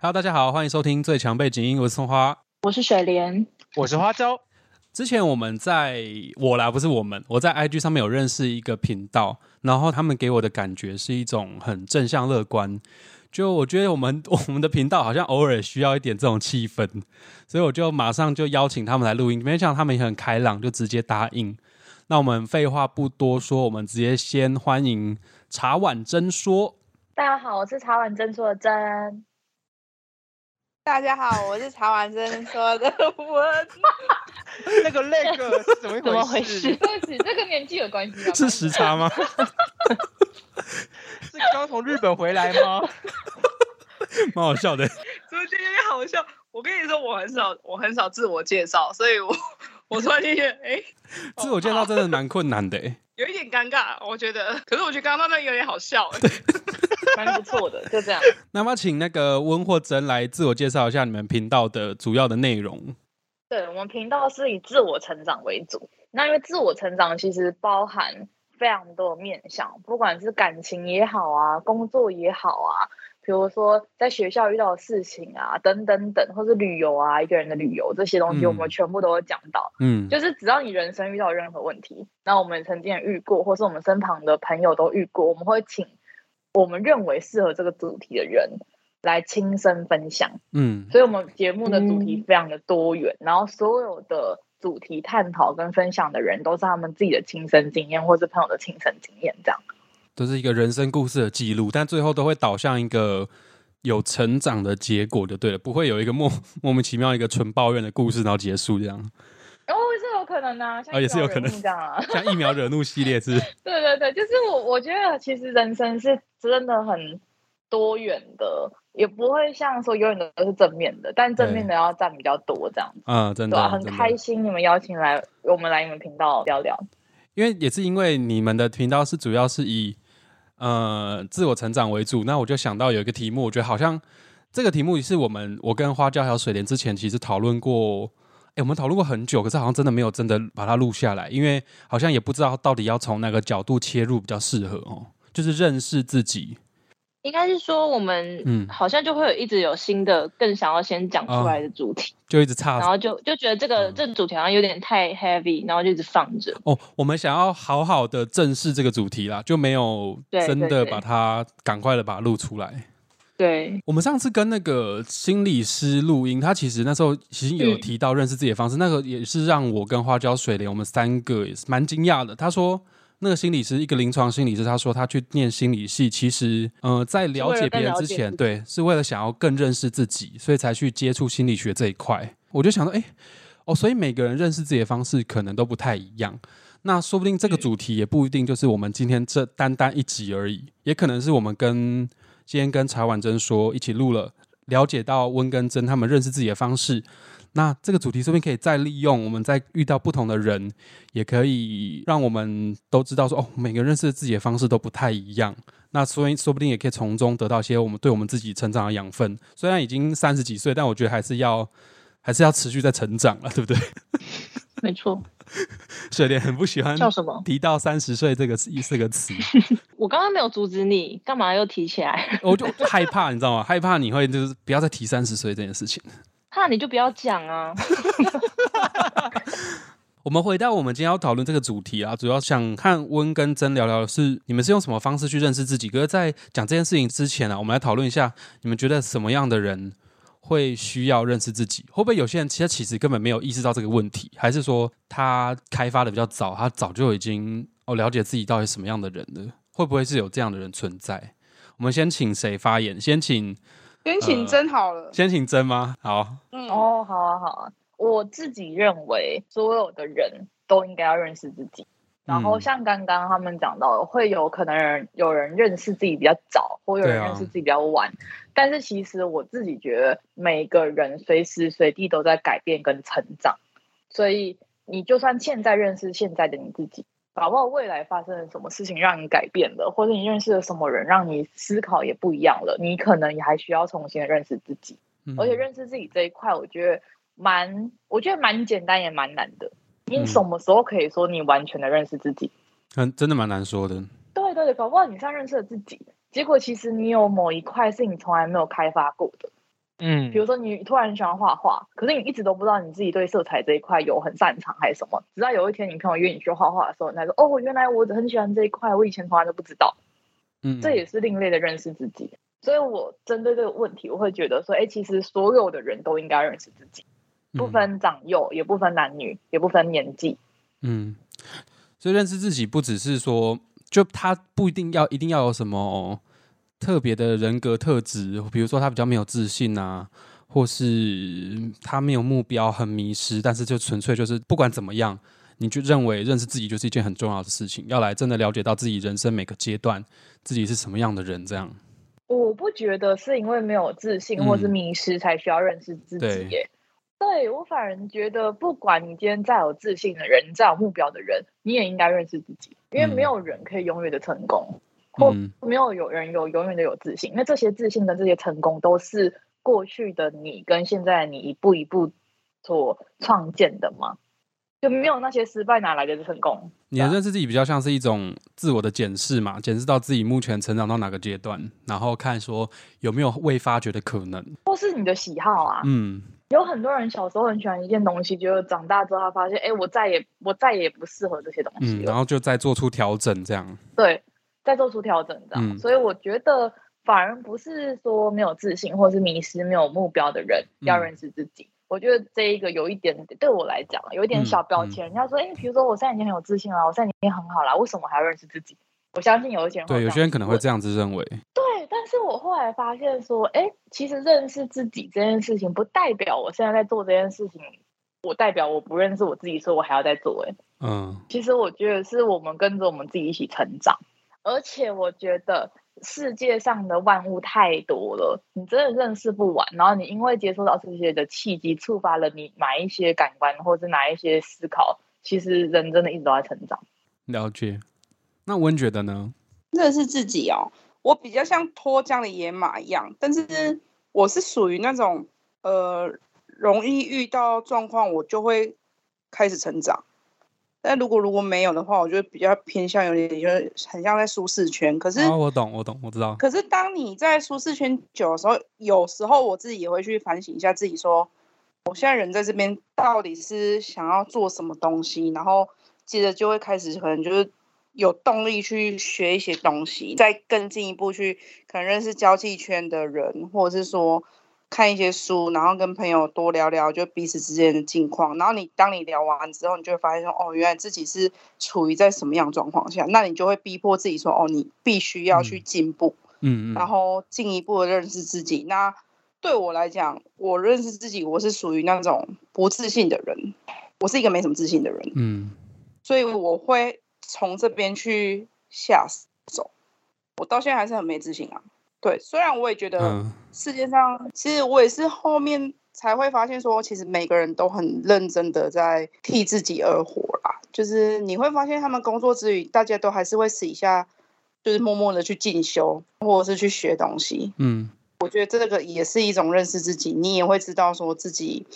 Hello， 大家好，欢迎收听最强背景音，我是松花，我是水莲，我是花椒。之前我们我在 IG 上面有认识一个频道，然后他们给我的感觉是一种很正向乐观，就我觉得我们的频道好像偶尔需要一点这种气氛，所以我就马上就邀请他们来录音，没想到他们也很开朗，就直接答应。那我们废话不多说，我们直接先欢迎茶碗蒸说。大家好，我是茶碗蒸说的蒸。大家好，我是茶碗蒸说的温。那个是怎么回事？对不起，这跟年纪有关系吗？是时差吗？是刚从日本回来吗？蛮好笑的。昨天也好笑。我跟你说，我很少自我介绍，所以我突然间觉得，自我介绍真的蛮困难的，有一点尴尬，我觉得。可是我觉得刚刚那个有点好笑，蛮不错的，就这样。那么请那个温或蒸来自我介绍一下你们频道的主要的内容。对，我们频道是以自我成长为主，那因为自我成长其实包含非常多的面向，不管是感情也好啊，工作也好啊，比如说在学校遇到的事情啊，等等等，或是旅游啊，一个人的旅游，这些东西我们全部都会讲到。嗯，就是只要你人生遇到任何问题，那我们曾经也遇过，或是我们身旁的朋友都遇过，我们会请我们认为适合这个主题的人来亲身分享。嗯，所以我们节目的主题非常的多元，然后所有的主题探讨跟分享的人都是他们自己的亲身经验，或是朋友的亲身经验，这样。都是一个人生故事的记录，但最后都会导向一个有成长的结果就对了，不会有一个莫名其妙一个纯抱怨的故事然后结束这样。是有可能啊，像疫苗惹怒也是有可能这样啊，像疫苗惹怒系列是。对对对，就是我觉得其实人生是真的很多元的，也不会像说永远都是正面的，但正面的要占比较多这样子。嗯，真的，对啊，很开心你们邀请来我们来你们频道聊聊，因为也是因为你们的频道是主要是以自我成长为主，那我就想到有一个题目，我觉得好像这个题目是我跟花椒还有水莲之前其实讨论过，我们讨论过很久，可是好像真的没有真的把它录下来，因为好像也不知道到底要从哪个角度切入比较适合哦，就是认识自己。应该是说我们好像就会一直有新的更想要先讲出来的主题，就一直插，然后就觉得这主题好像有点太 heavy， 然后就一直放着。哦，我们想要好好的正视这个主题啦，就没有真的把它赶快的把它录出来。对，我们上次跟那个心理师录音，他其实那时候其实有提到认识自己的方式，那个也是让我跟花椒水莲我们三个也是蛮惊讶的。他说那个心理师，一个临床心理师，他说他去念心理系，其实在了解别人之前，对，是为了想要更认识自己，所以才去接触心理学这一块。我就想到所以每个人认识自己的方式可能都不太一样。那说不定这个主题也不一定就是我们今天这单单一集而已，也可能是我们今天跟茶碗蒸说一起录了，了解到温跟蒸他们认识自己的方式。那这个主题说不定可以再利用，我们再遇到不同的人，也可以让我们都知道说，每个人认识自己的方式都不太一样。那所以说不定也可以从中得到一些我们对我们自己成长的养分。虽然已经30几岁，但我觉得还是要持续在成长了，对不对？没错。水莲很不喜欢提到30岁这个词。我刚刚没有阻止你，干嘛又提起来？我就害怕，你知道吗？害怕你会就是不要再提30岁这件事情。怕你就不要讲啊。我们回到我们今天要讨论这个主题啊，主要想看温跟蒸聊聊的是你们是用什么方式去认识自己。可是在讲这件事情之前啊，我们来讨论一下，你们觉得什么样的人会需要认识自己？会不会有些人其实根本没有意识到这个问题，还是说他开发的比较早，他早就已经了解自己到底什么样的人了？会不会是有这样的人存在？我们先请谁发言？先请蒸好了。先请蒸吗？好。好啊，好啊。我自己认为所有的人都应该要认识自己。然后像刚刚他们讲到的，会有可能有人认识自己比较早，或有人认识自己比较晚，但是其实我自己觉得每个人随时随地都在改变跟成长，所以你就算现在认识现在的你自己，搞不好未来发生了什么事情让你改变了，或者你认识了什么人让你思考也不一样了，你可能也还需要重新认识自己。而且认识自己这一块我觉得蛮简单也蛮难的。你什么时候可以说你完全的认识自己？真的蛮难说的。对对对，搞不好你像认识了自己，结果其实你有某一块是你从来没有开发过的，嗯，比如说你突然很喜欢画画，可是你一直都不知道你自己对色彩这一块有很擅长还是什么，直到有一天你朋友约你去画画的时候，你才说哦，原来我很喜欢这一块，我以前从来都不知道。嗯，这也是另类的认识自己。所以我针对这个问题，我会觉得说，哎，其实所有的人都应该认识自己，不分长幼，也不分男女，也不分年纪。嗯，所以认识自己不只是说，就他不一定要有什么特别的人格特质，比如说他比较没有自信啊，或是他没有目标，很迷失，但是就纯粹就是不管怎么样，你就认为认识自己就是一件很重要的事情，要来真的了解到自己人生每个阶段自己是什么样的人这样。我不觉得是因为没有自信或是迷失才需要认识自己耶。对，我反而觉得不管你今天再有自信的人，再有目标的人，你也应该认识自己，因为没有人可以永远的成功，或没有人有永远的有自信，因为这些自信跟这些成功都是过去的你跟现在的你一步一步所创建的嘛，就没有那些失败哪来的成功。你的认识自己比较像是一种自我的检视嘛，检视到自己目前成长到哪个阶段，然后看说有没有未发掘的可能，或是你的喜好啊。嗯，有很多人小时候很喜欢一件东西，就长大之后他发现我再也不适合这些东西了，然后就再做出调整这样。对，再做出调整这样。所以我觉得反而不是说没有自信或是迷失没有目标的人要认识自己。我觉得这一个有一点对我来讲有一点小标签，人家说比如说我现在已经很有自信了，我现在已经很好了，为什么还要认识自己？我相信有一些人会，对，有些人可能会这样子认为。对，但是我后来发现说其实认识自己这件事情不代表我现在在做这件事情，我代表我不认识我自己，所以我还要再做。其实我觉得是我们跟着我们自己一起成长，而且我觉得世界上的万物太多了，你真的认识不完，然后你因为接受到这些的契机，触发了你哪一些感官或是哪一些思考，其实人真的一直都在成长。了解。那温觉得呢？认识自己哦，我比较像脱缰的野马一样，但是我是属于那种容易遇到状况我就会开始成长，但如果没有的话，我就比较偏向有点就是很像在舒适圈。可是我懂，我知道。可是当你在舒适圈久的时候，有时候我自己也会去反省一下自己说，我现在人在这边到底是想要做什么东西，然后接着就会开始可能就是有动力去学一些东西，再更进一步去可能认识交际圈的人，或者是说看一些书，然后跟朋友多聊聊就彼此之间的近况，然后当你聊完之后，你就会发现说原来自己是处于在什么样的状况下，那你就会逼迫自己说你必须要去进步，然后进一步的认识自己。那对我来讲，我认识自己，我是属于那种不自信的人，我是一个没什么自信的人，所以我会从这边去下手，我到现在还是很没自信啊。对，虽然我也觉得世界上其实我也是后面才会发现说，其实每个人都很认真的在替自己而活啦，就是你会发现他们工作之余大家都还是会私底下就是默默的去进修或者是去学东西。我觉得这个也是一种认识自己，你也会知道说自己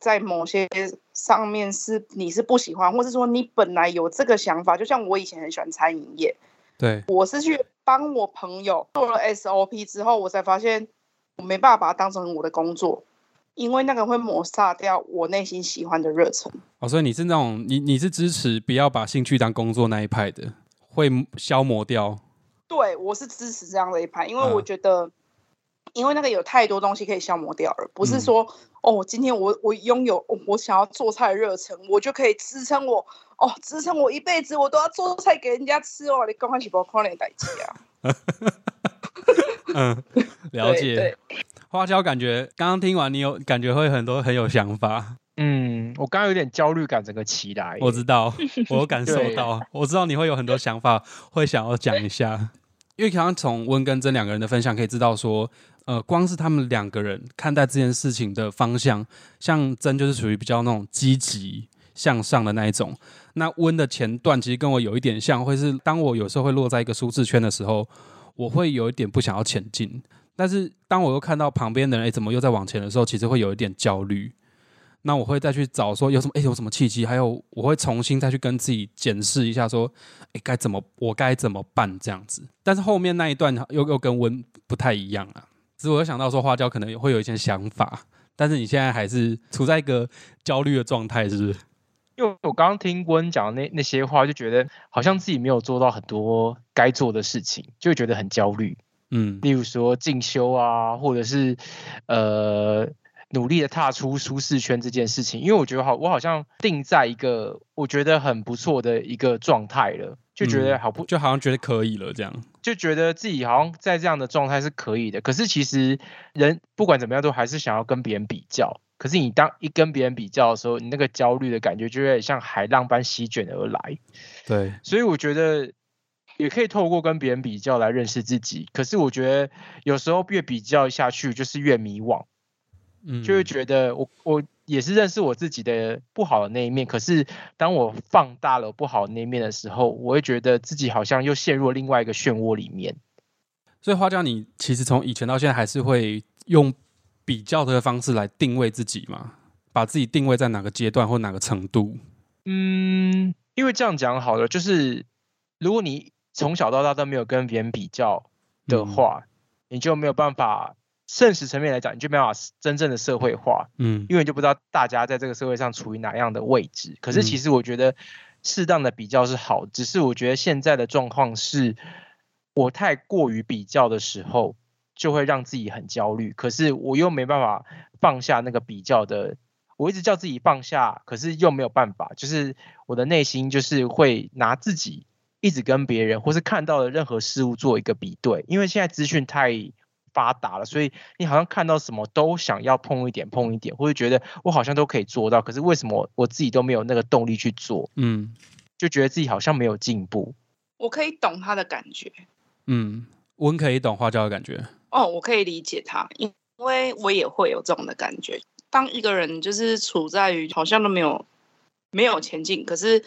在某些上面是你是不喜欢，或是说你本来有这个想法，就像我以前很喜欢餐饮业，对，我是去帮我朋友做了 SOP 之后，我才发现我没办法把它当成我的工作，因为那个会抹杀掉我内心喜欢的热忱。所以你是那种 你是支持不要把兴趣当工作那一派的，会消磨掉。对，我是支持这样的一派，因为我觉得因为那个有太多东西可以消磨掉了，不是说今天我拥有我想要做菜的热忱，我就可以支撑我一辈子，我都要做菜给人家吃哦。你讲是不可能的事啊。了解。花椒感觉刚刚听完，你有感觉会很有想法。我刚刚有点焦虑感整个起来。我知道，我有感受到，我知道你会有很多想法，会想要讲一下。因为刚刚从温跟蒸两个人的分享可以知道说，光是他们两个人看待这件事情的方向，像蒸就是属于比较那种积极向上的那一种，那温的前段其实跟我有一点像，会是当我有时候会落在一个舒适圈的时候，我会有一点不想要前进，但是当我又看到旁边的人怎么又在往前的时候，其实会有一点焦虑，那我会再去找说有什么契机，还有我会重新再去跟自己检视一下说我该怎么办这样子。但是后面那一段又跟温不太一样啊，只是我又想到说花椒可能会有一些想法，但是你现在还是处在一个焦虑的状态，是不是？因为我刚刚听温讲的那些话，就觉得好像自己没有做到很多该做的事情，就会觉得很焦虑。嗯，例如说进修啊，或者是努力的踏出舒适圈这件事情，因为我觉得我好像定在一个我觉得很不错的一个状态了，就觉得就好像觉得可以了，这样就觉得自己好像在这样的状态是可以的。可是其实人不管怎么样都还是想要跟别人比较，可是你当一跟别人比较的时候，你那个焦虑的感觉就会像海浪般席卷而来。对，所以我觉得也可以透过跟别人比较来认识自己，可是我觉得有时候越比较下去就是越迷惘，就会觉得我也是认识我自己的不好的那一面，可是当我放大了不好的那一面的时候，我会觉得自己好像又陷入了另外一个漩涡里面。所以花椒，你其实从以前到现在还是会用比较的方式来定位自己嘛？把自己定位在哪个阶段或哪个程度？因为这样讲好了，就是如果你从小到大都没有跟别人比较的话，你就没有办法。现实层面来讲，你就没办法真正的社会化，因为你就不知道大家在这个社会上处于哪样的位置。可是其实我觉得适当的比较是好，只是我觉得现在的状况是，我太过于比较的时候，就会让自己很焦虑。可是我又没办法放下那个比较的，我一直叫自己放下，可是又没有办法，就是我的内心就是会拿自己一直跟别人或是看到的任何事物做一个比对，因为现在资讯太发达了，所以你好像看到什么都想要碰一点，或者觉得我好像都可以做到，可是为什么我自己都没有那个动力去做？就觉得自己好像没有进步。我可以懂他的感觉，温可以懂花椒的感觉。我可以理解他，因为我也会有这种的感觉。当一个人就是处在于好像都没有前进，可是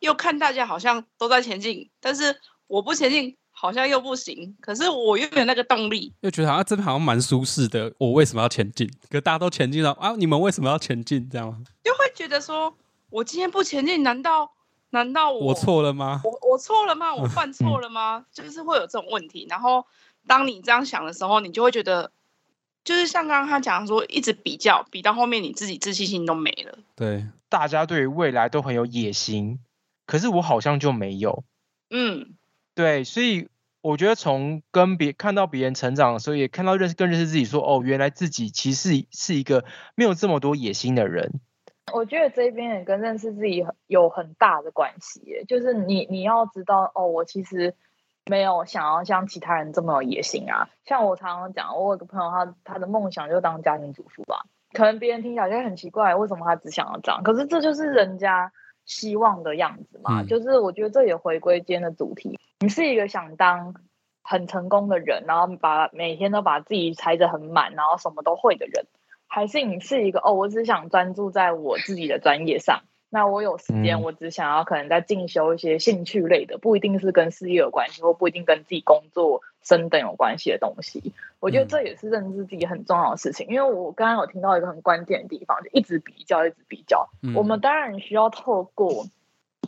又看大家好像都在前进，但是我不前进。好像又不行，可是我又有那个动力，又觉得这边好像蛮舒适的，我为什么要前进？可大家都前进了你们为什么要前进？这样吗？就会觉得说，我今天不前进，难道我错了吗？我错了吗？我犯错了吗？就是会有这种问题。然后当你这样想的时候，你就会觉得，就是像刚刚他讲说，一直比较，比到后面你自己自信心都没了。对，大家对于未来都很有野心，可是我好像就没有。对，所以我觉得从看到别人成长的时候，也看到认识自己说，原来自己其实是一个没有这么多野心的人。我觉得这边也跟认识自己有很大的关系耶，就是你要知道，我其实没有想要像其他人这么有野心啊。像我常常讲，我有个朋友他的梦想就当家庭主妇吧，可能别人听起来就很奇怪，为什么他只想要这样？可是这就是人家希望的样子嘛，就是我觉得这也回归今天的主题。你是一个想当很成功的人，然后每天都把自己塞得很满，然后什么都会的人，还是你是一个我只想专注在我自己的专业上，那我有时间我只想要可能在进修一些兴趣类的，不一定是跟事业有关系，或不一定跟自己工作升等有关系的东西。我觉得这也是认知自己很重要的事情，因为我刚刚有听到一个很关键的地方，就一直比较。我们当然需要透过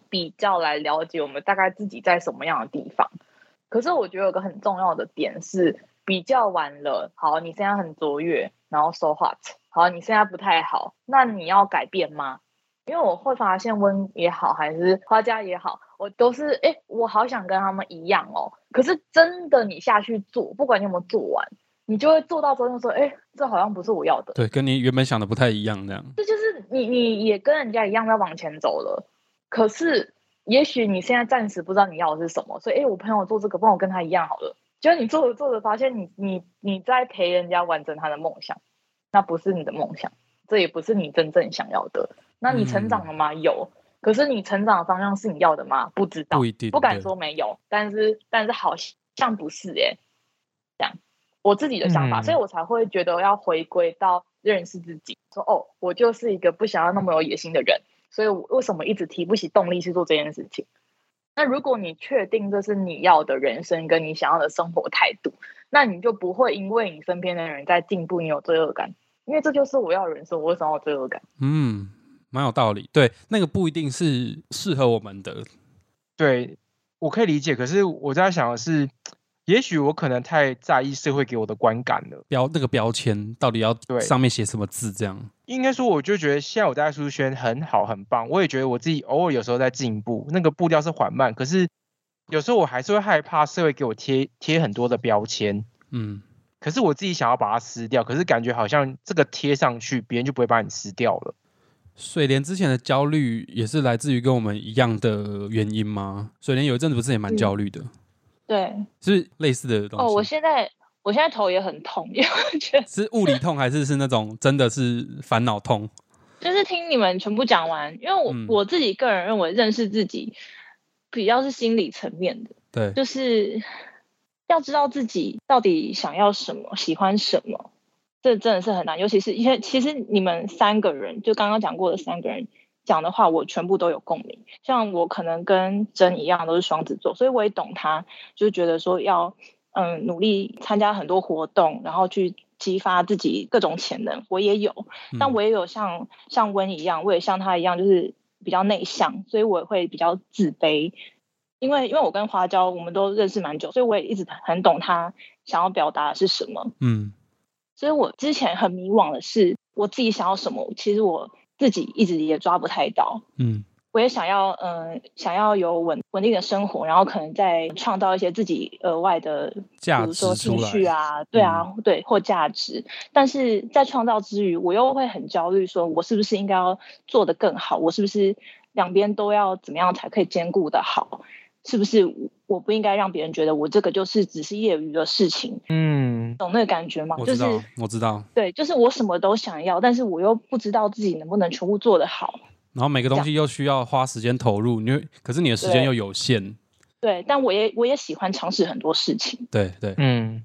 比较来了解我们大概自己在什么样的地方。可是我觉得有个很重要的点是，比较完了，好，你现在很卓越，然后so what，好，你现在不太好，那你要改变吗？因为我会发现温也好，还是花家也好，我都是我好想跟他们一样可是真的你下去做，不管你有没有做完，你就会做到之后就说这好像不是我要的，对，跟你原本想的不太一样，这样。这就是你也跟人家一样在往前走了，可是也许你现在暂时不知道你要的是什么，所以我朋友做这个，不然我跟他一样好了。就是你做着做着发现你在陪人家完成他的梦想，那不是你的梦想，这也不是你真正想要的。那你成长了吗？有，可是你成长的方向是你要的吗？不知道，不一定，不敢说没有，但是好像不是这样，我自己的想法，所以我才会觉得要回归到认识自己，说我就是一个不想要那么有野心的人。所以我为什么一直提不起动力去做这件事情？那如果你确定这是你要的人生跟你想要的生活态度，那你就不会因为你身边的人在进步你有罪恶感，因为这就是我要的人生，我为什么要有罪恶感？蛮有道理。对，那个不一定是适合我们的。对，我可以理解。可是我在想的是，也许我可能太在意社会给我的观感了，那个标签到底要上面写什么字这样。应该说我就觉得现在我在舒适圈很好很棒，我也觉得我自己偶尔有时候在进步，那个步调是缓慢，可是有时候我还是会害怕社会给我贴很多的标签，嗯，可是我自己想要把它撕掉，可是感觉好像这个贴上去别人就不会把你撕掉了。水莲之前的焦虑也是来自于跟我们一样的原因吗？水莲有一阵子不是也蛮焦虑的、嗯、对，是类似的东西。哦，我现在头也很痛，因为我觉得是物理痛还是那种真的是烦恼痛？就是听你们全部讲完，因为 我自己个人认为认识自己比较是心理层面的，对，就是要知道自己到底想要什么，喜欢什么，这真的是很难。尤其是因为其实你们三个人，就刚刚讲过的三个人讲的话，我全部都有共鸣。像我可能跟珍一样都是双子座，所以我也懂他，就觉得说要努力参加很多活动，然后去激发自己各种潜能。我也有，但我也有像温一样，我也像他一样，就是比较内向，所以我会比较自卑。因为我跟花椒我们都认识蛮久，所以我也一直很懂他想要表达的是什么。嗯，所以我之前很迷惘的是我自己想要什么，其实我自己一直也抓不太到。嗯，我也想要有稳定的生活，然后可能再创造一些自己额外的价值，比如说情绪啊，对啊、嗯、对，或价值。但是在创造之余，我又会很焦虑，说我是不是应该要做得更好，我是不是两边都要怎么样才可以兼顾得好，是不是我不应该让别人觉得我这个就是只是业余的事情。嗯，懂那个感觉吗？我知道，对，就是我什么都想要，但是我又不知道自己能不能全部做得好，然后每个东西又需要花时间投入，可是你的时间又有限。 对，但我也喜欢尝试很多事情。对对，嗯，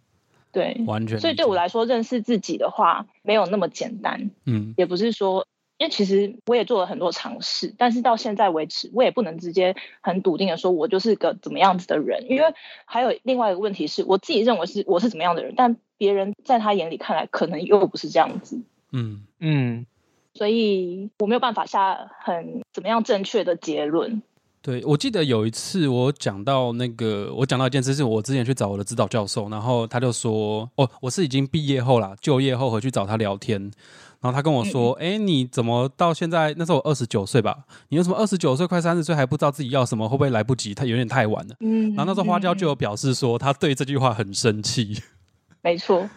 对，完全。所以对我来说认识自己的话没有那么简单。嗯，也不是说因为其实我也做了很多尝试，但是到现在为止我也不能直接很笃定的说我就是个怎么样子的人，因为还有另外一个问题是我自己认为是我是怎么样的人，但别人在他眼里看来可能又不是这样子。嗯嗯，所以我没有办法下很怎么样正确的结论。对，我记得有一次我讲到一件事，是我之前去找我的指导教授，然后他就说我是已经毕业后啦，就业后回去找他聊天，然后他跟我说你怎么到现在，那时候我29岁吧，你有什么29岁快30岁还不知道自己要什么，会不会来不及，他有点太晚了。嗯，然后那时候花椒就有表示说他对这句话很生气。没错，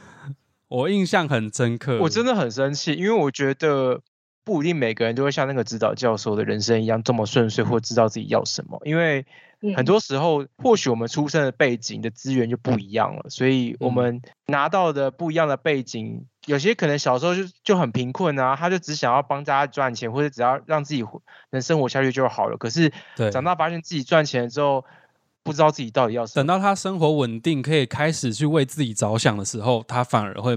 我印象很深刻，我真的很生气，因为我觉得不一定每个人都会像那个指导教授的人生一样这么顺遂，或知道自己要什么，因为很多时候或许我们出生的背景的资源就不一样了，所以我们拿到的不一样的背景，有些可能小时候就很贫困啊，他就只想要帮大家赚钱，或者只要让自己能生活下去就好了，可是长大发现自己赚钱了之后不知道自己到底要什么，等到他生活稳定可以开始去为自己着想的时候，他反而会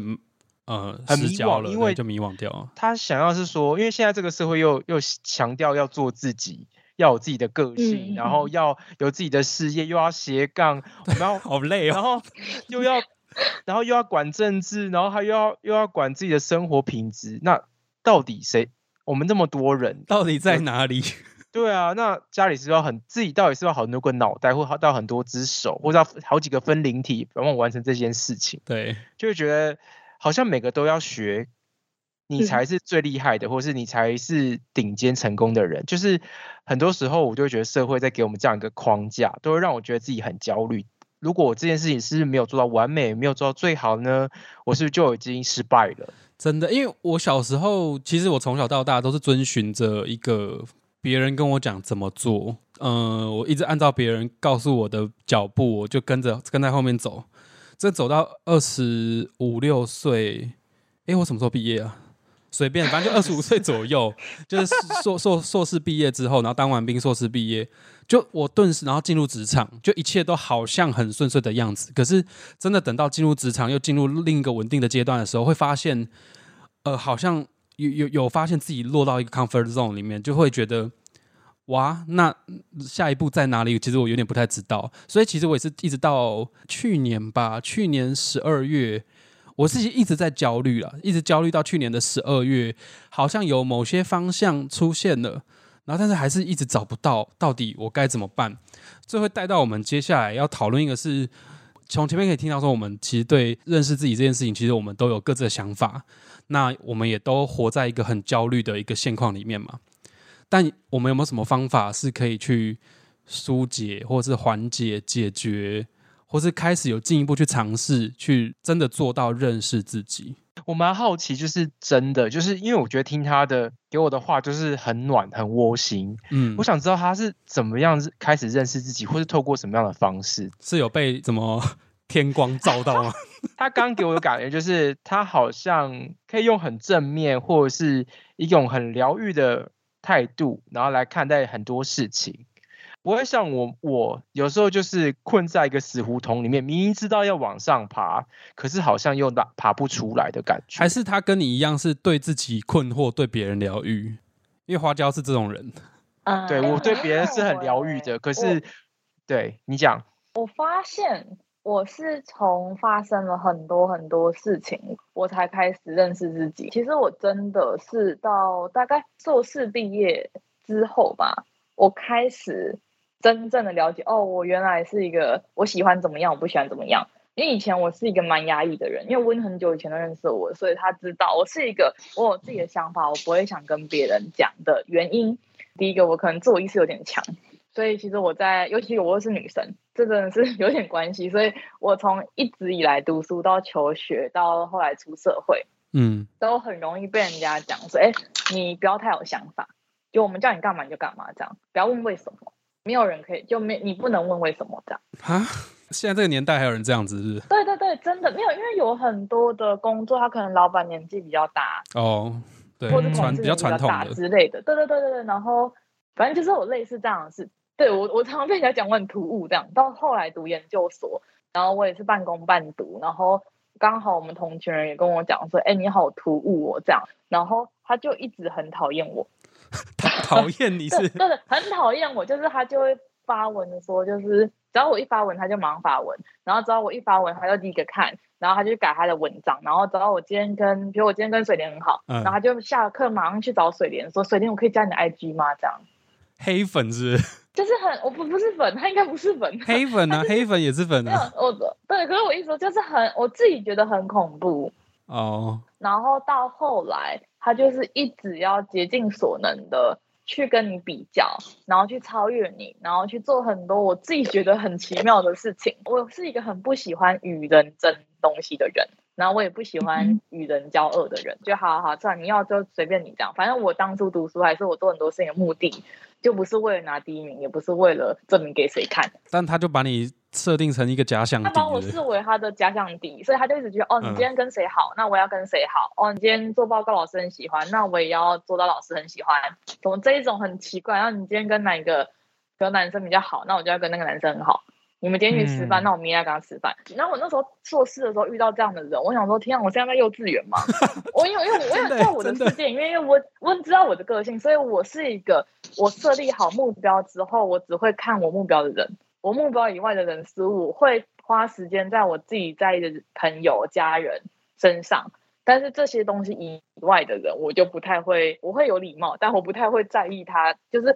很迷惘，因为就迷惘掉了。他想要是说，因为现在这个社会又强调要做自己，要有自己的个性，然后要有自己的事业，又要斜杠，我们要好累哦，然后又要管政治，然后他又要管自己的生活品质。那到底我们这么多人到底在哪里？对啊，那家里是不是自己到底是不是很多个脑袋，或到很多只手，或者好几个分灵体，然后完成这件事情？对，就会觉得好像每个都要学，你才是最厉害的，或是你才是顶尖成功的人。就是很多时候我就会觉得社会在给我们这样一个框架，都会让我觉得自己很焦虑。如果我这件事情是不是没有做到完美，没有做到最好呢，我是不是就已经失败了？真的，因为我小时候，其实我从小到大都是遵循着一个别人跟我讲怎么做，我一直按照别人告诉我的脚步，我就跟在后面走。这走到25、6岁，我什么时候毕业啊？随便，反正就25岁左右，就是硕士毕业之后，然后当完兵，硕士毕业，就我顿时然后进入职场，就一切都好像很顺遂的样子。可是真的等到进入职场，又进入另一个稳定的阶段的时候，会发现，好像有发现自己落到一个 comfort zone 里面，就会觉得，哇，那下一步在哪里？其实我有点不太知道，所以其实我也是一直到去年12月，我自己一直在焦虑啦，一直焦虑到去年的12月，好像有某些方向出现了，然后但是还是一直找不到，到底我该怎么办？这会带到我们接下来要讨论一个是从前面可以听到说，我们其实对认识自己这件事情，其实我们都有各自的想法，那我们也都活在一个很焦虑的一个现况里面嘛。但我们有没有什么方法是可以去疏解，或是缓解、解决，或是开始有进一步去尝试，去真的做到认识自己？我蛮好奇，就是真的，就是因为我觉得听他的给我的话就是很暖、很窝心。嗯，我想知道他是怎么样开始认识自己，或是透过什么样的方式？是有被怎么天光照到吗？他刚给我的感觉就是，他好像可以用很正面，或者是一种很疗愈的态度，然后来看待很多事情。不会像我有时候就是困在一个死胡同里面，明明知道要往上爬，可是好像又爬不出来的感觉。还是他跟你一样是对自己困惑，对别人疗愈？因为花椒是这种人。对，我对别人是很疗愈的，可是对你讲，我发现我是从发生了很多很多事情，我才开始认识自己。其实我真的是到大概硕士毕业之后吧，我开始真正的了解，哦，我原来是一个我喜欢怎么样，我不喜欢怎么样。因为以前我是一个蛮压抑的人，因为温很久以前都认识我，所以他知道我是一个我有自己的想法，我不会想跟别人讲的原因。第一个，我可能自我意识有点强，所以其实我在，尤其我又是女生，这真的是有点关系。所以我从一直以来读书到求学到后来出社会，都很容易被人家讲说，哎，你不要太有想法，就我们叫你干嘛你就干嘛，这样不要问为什么。没有人可以，就没，你不能问为什么这样。哈，现在这个年代还有人这样子是不是？对对对，真的没有，因为有很多的工作，他可能老板年纪比较大哦，对，或者比较传统的之类的。对对对对，然后反正就是我类似这样的事。对，我常常被人家讲我很突兀这样。到后来读研究所，然后我也是半工半读，然后刚好我们同群人也跟我讲说，哎，你好突兀哦这样，然后他就一直很讨厌我。他讨厌你是对的，很讨厌我，就是他就会发文说，就是只要我一发文他就马上发文，然后只要我一发文他就第一个看，然后他就改他的文章，然后只要我今天跟，比如我今天跟水莲很好，然后他就下课马上去找水莲说，水莲我可以加你的 IG 吗这样。黑粉是不是？就是很，我不是粉，他应该不是粉，黑粉啊，黑粉也是粉啊。对，可是我一说就是很，我自己觉得很恐怖哦。然后到后来他就是一直要竭尽所能的去跟你比较，然后去超越你，然后去做很多我自己觉得很奇妙的事情。我是一个很不喜欢与人争东西的人，然后我也不喜欢与人交恶的人，就好好算你要就随便你这样。反正我当初读书还是我做很多事情的目的，就不是为了拿第一名，也不是为了证明给谁看。但他就把你设定成一个假想敌，他把我视为他的假想敌，所以他就一直觉得，哦，你今天跟谁好，那我也要跟谁好。哦，你今天做报告老师很喜欢，那我也要做到老师很喜欢。怎么这一种很奇怪？然后你今天跟哪一个男生比较好，那我就要跟那个男生很好。你们今天去吃饭，那我明天要跟他吃饭。然后我那时候硕士的时候遇到这样的人，我想说，天啊，我现在在幼稚园吗？因为我有在我的世界里面，因为我知道我的个性，所以我是一个我设立好目标之后，我只会看我目标的人，我目标以外的人事物会花时间在我自己在意的朋友、家人身上。但是这些东西以外的人，我就不太会，我会有礼貌，但我不太会在意他，就是。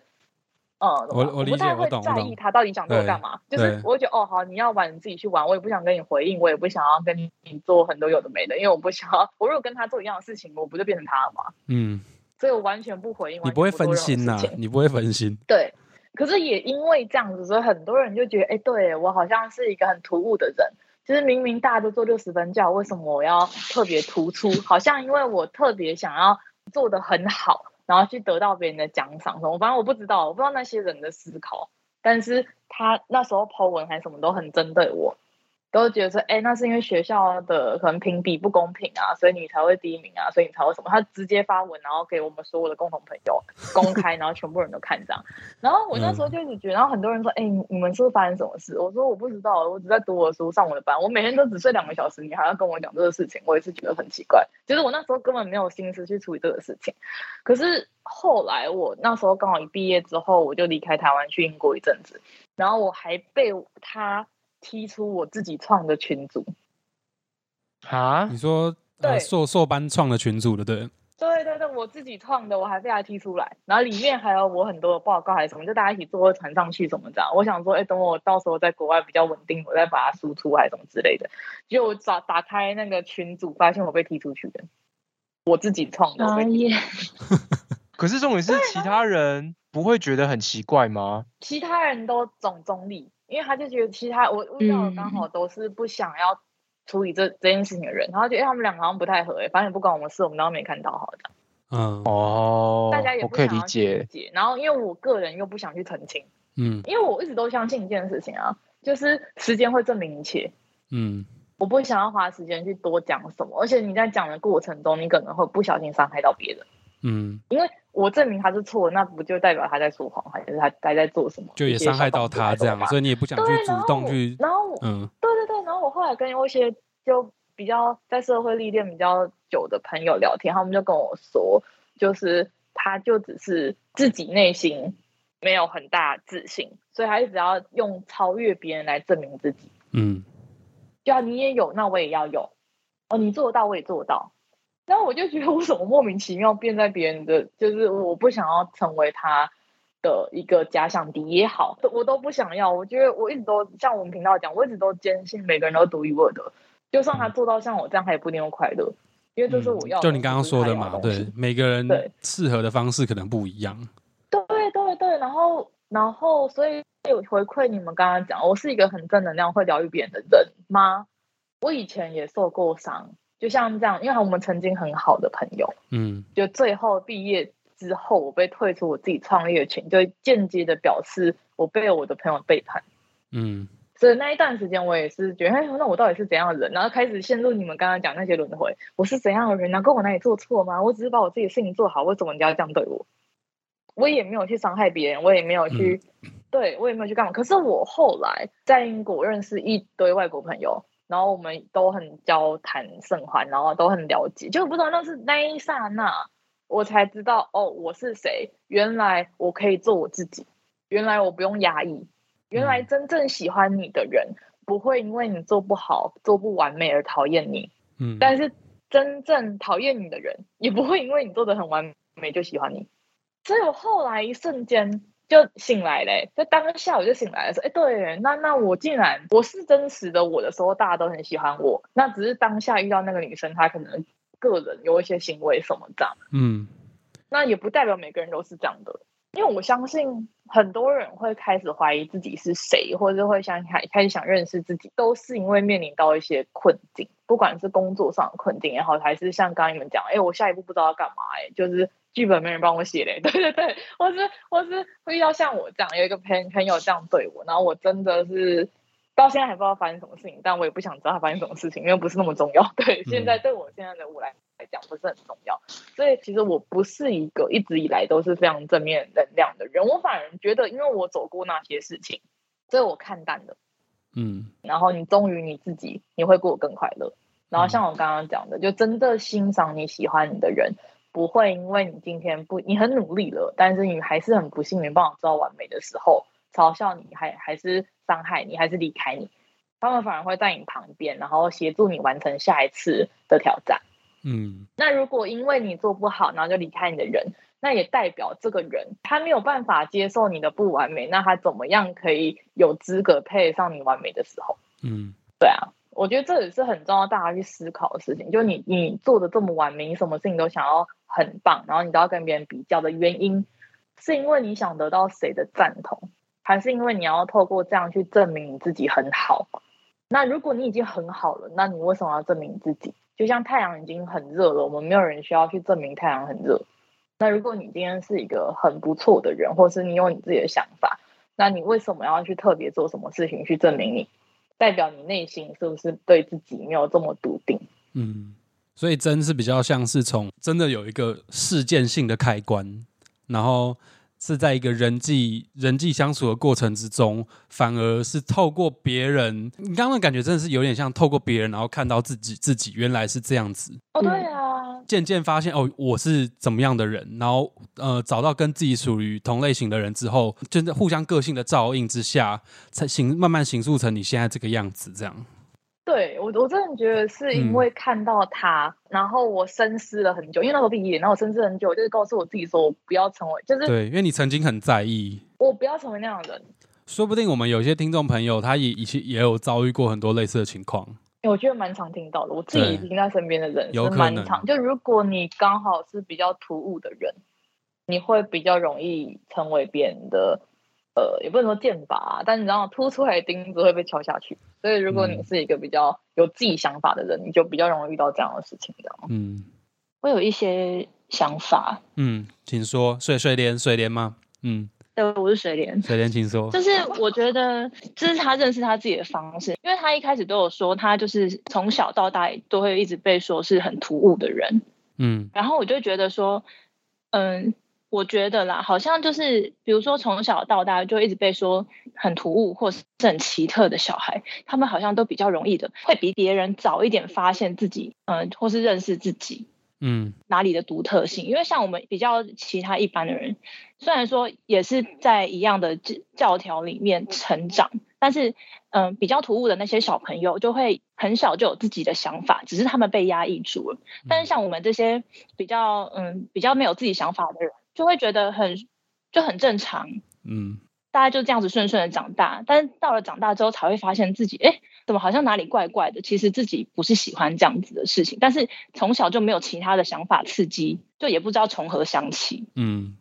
我理解，我懂，不太会在意他到底想对我干嘛，就是我会觉得，哦，好，你要玩你自己去玩，我也不想跟你回应，我也不想要跟你做很多有的没的，因为我不想要，我如果跟他做一样的事情，我不就变成他了吗？所以我完全不回应。你不会分心啊，你不会分心。对，可是也因为这样子，所以很多人就觉得，哎，对，我好像是一个很突兀的人，就是明明大家都做60分教，为什么我要特别突出？好像因为我特别想要做得很好，然后去得到别人的奖赏什么，反正我不知道那些人的思考，但是他那时候 po 文还什么都很针对我，都觉得说，哎，那是因为学校的可能评比不公平啊，所以你才会第一名啊，所以你才会什么，他直接发文，然后给我们所有的共同朋友公开，然后全部人都看这样。然后我那时候就一直觉得，然后很多人说，哎，你们是不是发生什么事？我说我不知道，我只在读我的书，上我的班，我每天都只睡2个小时，你还要跟我讲这个事情，我也是觉得很奇怪。就是我那时候根本没有心思去处理这个事情。可是后来我那时候刚好一毕业之后，我就离开台湾去英国一阵子，然后我还被他踢出我自己创的群组。你说硕班创的群组的，对对对对，我自己创的，我还被他踢出来，然后里面还有我很多的报告还是什么，就大家一起做会传上去什么的。我想说，哎，等我到时候在国外比较稳定，我再把它输出还是什么之类的。结果我打开那个群组，发现我被踢出去的，我自己创的。可是重点是，其他人不会觉得很奇怪吗？其他人都中立，因为他就觉得其他我遇到的刚好都是不想要处理这件事情的人，然后觉得他们两个好像不太合，反正不管我们事，我们都没看到好的。嗯哦，大家也不想要去理解。然后因为我个人又不想去澄清，嗯，因为我一直都相信一件事情啊，就是时间会证明一切。嗯，我不想要花时间去多讲什么，而且你在讲的过程中，你可能会不小心伤害到别人。嗯，因为我证明他是错，那不就代表他在说谎，还是他在做什么？就也伤害到他这样，所以你也不想去主动去。然后，对对对，然后我后来跟一些就比较在社会历练比较久的朋友聊天，他们就跟我说，就是他就只是自己内心没有很大自信，所以他一直要用超越别人来证明自己。嗯，就要你也有，那我也要有。哦，你做得到，我也做得到。然后我就觉得，为什么莫名其妙变在别人的，就是我不想要成为他的一个假想敌也好，我都不想要。我觉得我一直都像我们频道讲，我一直都坚信每个人都独一无二的，就算他做到像我这样，他也不一定会快乐，因为这是我要的。就你刚刚说的嘛，对，每个人适合的方式可能不一样。对对对，然后，所以回馈你们刚刚讲，我是一个很正能量、会疗愈别人的人吗？我以前也受过伤。就像这样，因为我们曾经很好的朋友，嗯，就最后毕业之后，我被退出我自己创业群，就间接的表示我被我的朋友背叛，嗯，所以那一段时间我也是觉得，哎，那我到底是怎样的人？然后开始陷入你们刚刚讲那些轮回，我是怎样的人？难道我哪里做错吗？我只是把我自己的事情做好，为什么人家这样对我？我也没有去伤害别人，我也没有去，对，我也没有去干嘛。可是我后来在英国认识一堆外国朋友。然后我们都很交谈甚欢，然后都很了解，就不知道那是那一刹那，我才知道哦，我是谁。原来我可以做我自己，原来我不用压抑，原来真正喜欢你的人不会因为你做不好、做不完美而讨厌你。嗯，但是真正讨厌你的人也不会因为你做得很完美就喜欢你。所以我后来一瞬间就醒来了，在当下我就醒来了，说：“哎，对，那我竟然我是真实的我的时候，大家都很喜欢我。那只是当下遇到那个女生，她可能个人有一些行为什么这样，嗯，那也不代表每个人都是这样的。因为我相信很多人会开始怀疑自己是谁，或者会开始想认识自己，都是因为面临到一些困境，不管是工作上的困境也好，还是像刚刚你们讲，哎，我下一步不知道要干嘛，哎，就是。”剧本没人帮我写嘞，对对对，我是遇到像我这样有一个朋友这样对我，然后我真的是到现在还不知道发生什么事情，但我也不想知道他发生什么事情，因为不是那么重要。对，现在对我现在的我来讲不是很重要，所以其实我不是一个一直以来都是非常正面能量的人，我反而觉得因为我走过那些事情，所以我看淡了。嗯，然后你忠于你自己，你会过得更快乐。然后像我刚刚讲的，就真的欣赏你喜欢你的人。不会因为你今天你很努力了，但是你还是很不幸没办法做到完美的时候，嘲笑你还是伤害你，还是离开你，他们反而会在你旁边，然后协助你完成下一次的挑战。嗯，那如果因为你做不好，然后就离开你的人，那也代表这个人他没有办法接受你的不完美，那他怎么样可以有资格配上你完美的时候？嗯，对啊。我觉得这也是很重要，大家去思考的事情。就你做的这么完美，你什么事情都想要很棒，然后你都要跟别人比较的原因，是因为你想得到谁的赞同，还是因为你要透过这样去证明你自己很好？那如果你已经很好了，那你为什么要证明自己？就像太阳已经很热了，我们没有人需要去证明太阳很热。那如果你今天是一个很不错的人，或是你有你自己的想法，那你为什么要去特别做什么事情去证明你？代表你内心是不是对自己没有这么笃定？嗯，所以真是比较像是从真的有一个事件性的开关，然后是在一个人际相处的过程之中，反而是透过别人，你刚刚的感觉真的是有点像透过别人，然后看到自己原来是这样子。哦，对啊，渐发现哦，我是怎么样的人，然后找到跟自己属于同类型的人之后，就是互相个性的照应之下，才慢慢形塑成你现在这个样子这样。对，我真的觉得是因为看到他，然后我深思了很久，因为那时候毕业，然后我深思很久，就是告诉我自己说，我不要成为，就是对，因为你曾经很在意，我不要成为那样的人。说不定我们有些听众朋友，他也有遭遇过很多类似的情况。我觉得蛮常听到的，我自己听到身边的人是蛮常。就如果你刚好是比较突兀的人，你会比较容易成为别人的，也不能说剑拔，但你知道突出来的钉子会被敲下去。所以如果你是一个比较有自己想法的人，你就比较容易遇到这样的事情，知道吗？嗯，我有一些想法。嗯，请说。水莲吗？嗯。对，我是水莲，请说。就是我觉得这是他认识他自己的方式，因为他一开始都有说他就是从小到大都会一直被说是很突兀的人。嗯，然后我就觉得说，我觉得啦，好像就是比如说从小到大就一直被说很突兀或是很奇特的小孩，他们好像都比较容易的会比别人早一点发现自己，或是认识自己。嗯，哪里的独特性？因为像我们比较其他一般的人，虽然说也是在一样的教条里面成长，但是比较突兀的那些小朋友就会很小就有自己的想法，只是他们被压抑住了。但是像我们这些比较没有自己想法的人，就会觉得很正常。嗯，大家就这样子顺顺的长大，但是到了长大之后才会发现自己，怎么好像哪里怪怪的？其实自己不是喜欢这样子的事情，但是从小就没有其他的想法刺激，就也不知道从何想起。嗯，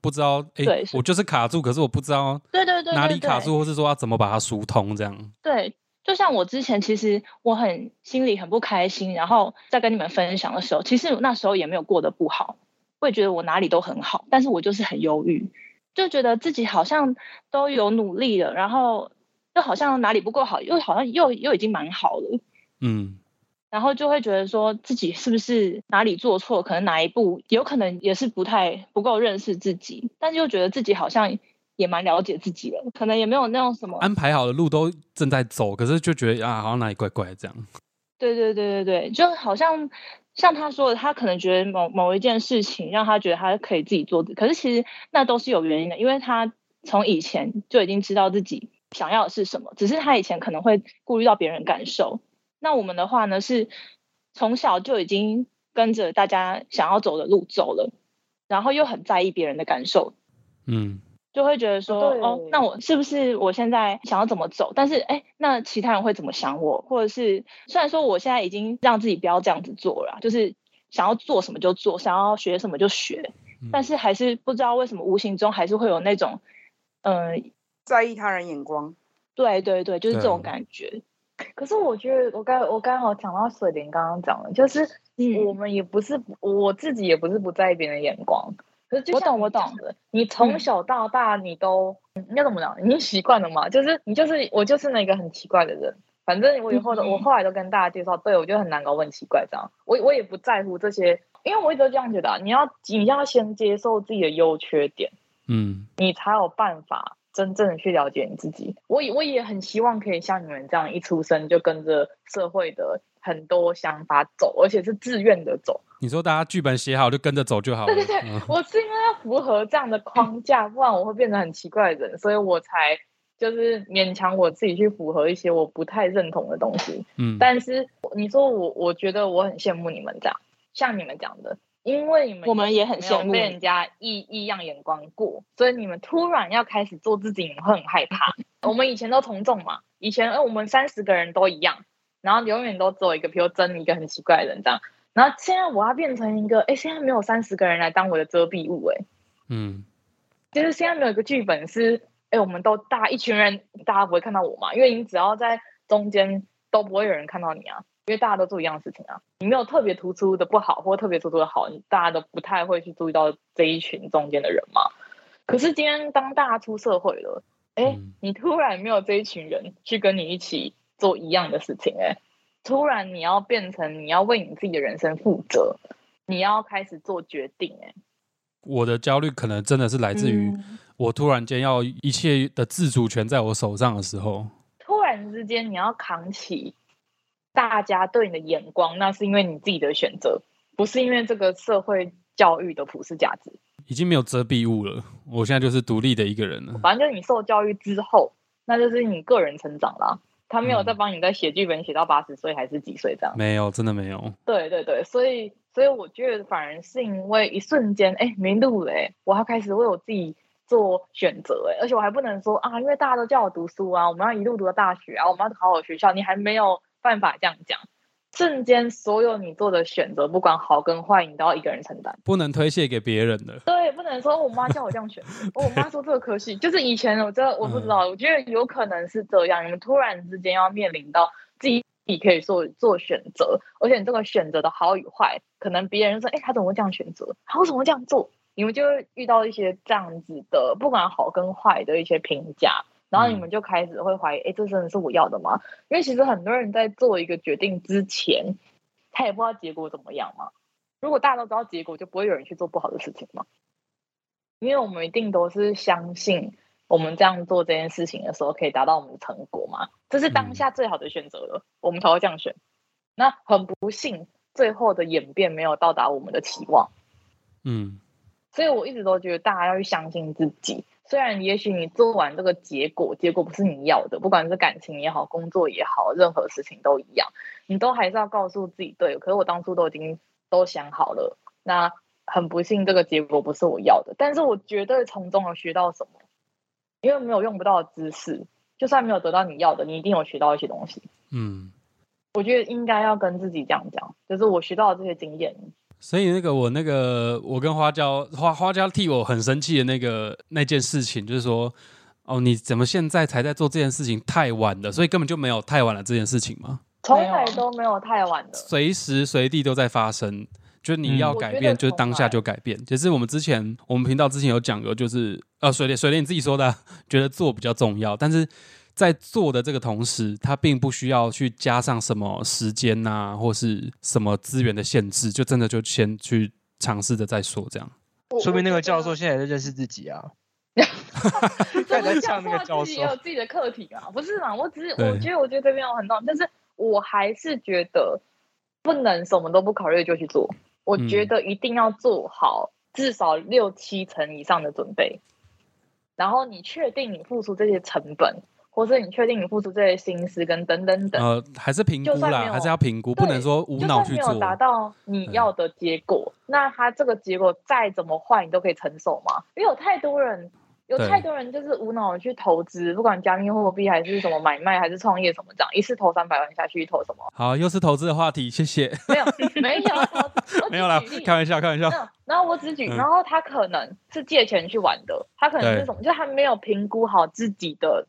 不知道，对，我就是卡住，可是我不知道，对，哪里卡住，或是说要怎么把它疏通，这样。对，就像我之前，其实我心里很不开心，然后在跟你们分享的时候，其实那时候也没有过得不好，我也觉得我哪里都很好，但是我就是很忧郁。就觉得自己好像都有努力了，然后又好像哪里不够好，又好像又已经蛮好了。嗯，然后就会觉得说自己是不是哪里做错，可能哪一步有可能也是不够认识自己，但是又觉得自己好像也蛮了解自己了，可能也没有那种什么安排好的路都正在走，可是就觉得好像哪里怪怪这样。对，就好像像他说的，他可能觉得某一件事情让他觉得他可以自己做，可是其实那都是有原因的，因为他从以前就已经知道自己想要的是什么，只是他以前可能会顾虑到别人感受。那我们的话呢，是从小就已经跟着大家想要走的路走了，然后又很在意别人的感受。嗯，就会觉得说那我是不是我现在想要怎么走，但是那其他人会怎么想我，或者是虽然说我现在已经让自己不要这样子做了，就是想要做什么就做，想要学什么就学，但是还是不知道为什么无形中还是会有那种在意他人眼光。对，就是这种感觉。可是我觉得我刚好讲到水莲刚刚讲的，就是我们也不是我自己也不是不在意别人眼光，我懂的。你从小到大你都你要怎么讲？你习惯了嘛？就是我就是那个很奇怪的人。反正我后来都跟大家介绍，对，我就很难搞，我很奇怪这样。我也不在乎这些，因为我一直都这样觉得，你要先接受自己的优缺点，你才有办法真正的去了解你自己。我也很希望可以像你们这样，一出生就跟着社会的很多想法走，而且是自愿的走。你说大家剧本写好就跟着走就好了。对，我是因为要符合这样的框架，不然我会变成很奇怪的人，所以我才就是勉强我自己去符合一些我不太认同的东西。但是你说我觉得我很羡慕你们这样，像你们讲的，因为你们我们也很羡慕被人家异样眼光过，所以你们突然要开始做自己，你们会很害怕。我们以前都从众嘛，以前我们30个人都一样，然后永远都只有一个，比如真一个很奇怪的人这样。然后现在我要变成一个，现在没有30个人来当我的遮蔽物，就是现在没有一个剧本是，我们都大一群人，大家不会看到我嘛，因为你只要在中间都不会有人看到你啊，因为大家都做一样的事情啊，你没有特别突出的不好或特别突出的好，大家都不太会去注意到这一群中间的人嘛。可是今天当大家出社会了，你突然没有这一群人去跟你一起做一样的事情，突然你要变成你要为你自己的人生负责，你要开始做决定。我的焦虑可能真的是来自于我突然间要一切的自主权在我手上的时候，突然之间你要扛起大家对你的眼光，那是因为你自己的选择，不是因为这个社会教育的普世价值。已经没有遮蔽物了，我现在就是独立的一个人了。反正就是你受教育之后，那就是你个人成长啦，他没有在帮你在写剧本写到80岁还是几岁这样，没有，真的没有。对对对，所以我觉得反而是因为一瞬间没路了，我还开始为我自己做选择，而且我还不能说啊，因为大家都叫我读书啊，我们要一路读到大学啊，我们要考好学校，你还没有办法这样讲。瞬间所有你做的选择，不管好跟坏，你都要一个人承担，不能推卸给别人的。对，不能说我妈叫我这样选、我妈说这个科系，就是以前我不知道，我觉得有可能是这样，你们突然之间要面临到自己可以做选择，而且你这个选择的好与坏，可能别人就说他怎么会这样选择，他为什么会这样做，你们就会遇到一些这样子的不管好跟坏的一些评价，然后你们就开始会怀疑这真的是我要的吗？因为其实很多人在做一个决定之前他也不知道结果怎么样嘛，如果大家都知道结果就不会有人去做不好的事情嘛，因为我们一定都是相信我们这样做这件事情的时候可以达到我们的成果嘛，这是当下最好的选择了，我们才会这样选。那很不幸最后的演变没有到达我们的期望，所以我一直都觉得大家要去相信自己，虽然也许你做完这个结果不是你要的，不管是感情也好工作也好任何事情都一样，你都还是要告诉自己，对，可是我当初都已经想好了，那很不幸这个结果不是我要的，但是我绝对从中有学到什么，因为没有用不到的知识，就算没有得到你要的你一定有学到一些东西。我觉得应该要跟自己这样讲，就是我学到的这些经验。所以我跟花椒替我很生气的那件事情，就是说，你怎么现在才在做这件事情，太晚了，所以根本就没有太晚了这件事情吗？从来都没有太晚了，随时随地都在发生。就是你要改变，就是当下就改变。其实我们频道之前有讲过，就是水莲你自己说的，觉得做比较重要，但是在做的这个同时，它并不需要去加上什么时间啊，或是什么资源的限制，就真的就先去尝试着再说这样。说明那个教授现在在认识自己啊。在像那个教授，自己也有自己的课题啊，不是嘛？我觉得这边有很多，但是我还是觉得不能什么都不考虑就去做。我觉得一定要做好至少6-7成以上的准备，然后你确定你付出这些成本。或是你确定你付出这些心思跟等等等，还是评估啦，还是要评估，不能说无脑去做。就算没有达到你要的结果，那他这个结果再怎么坏，你都可以承受吗？因为有太多人就是无脑去投资，不管加密货币还是什么买卖，还是创业什么这样，一次投300万下去，投什么？好，又是投资的话题，谢谢。没有啦，开玩笑。然后我只举，然后他可能是借钱去玩的，他可能是什么？就他没有评估好自己的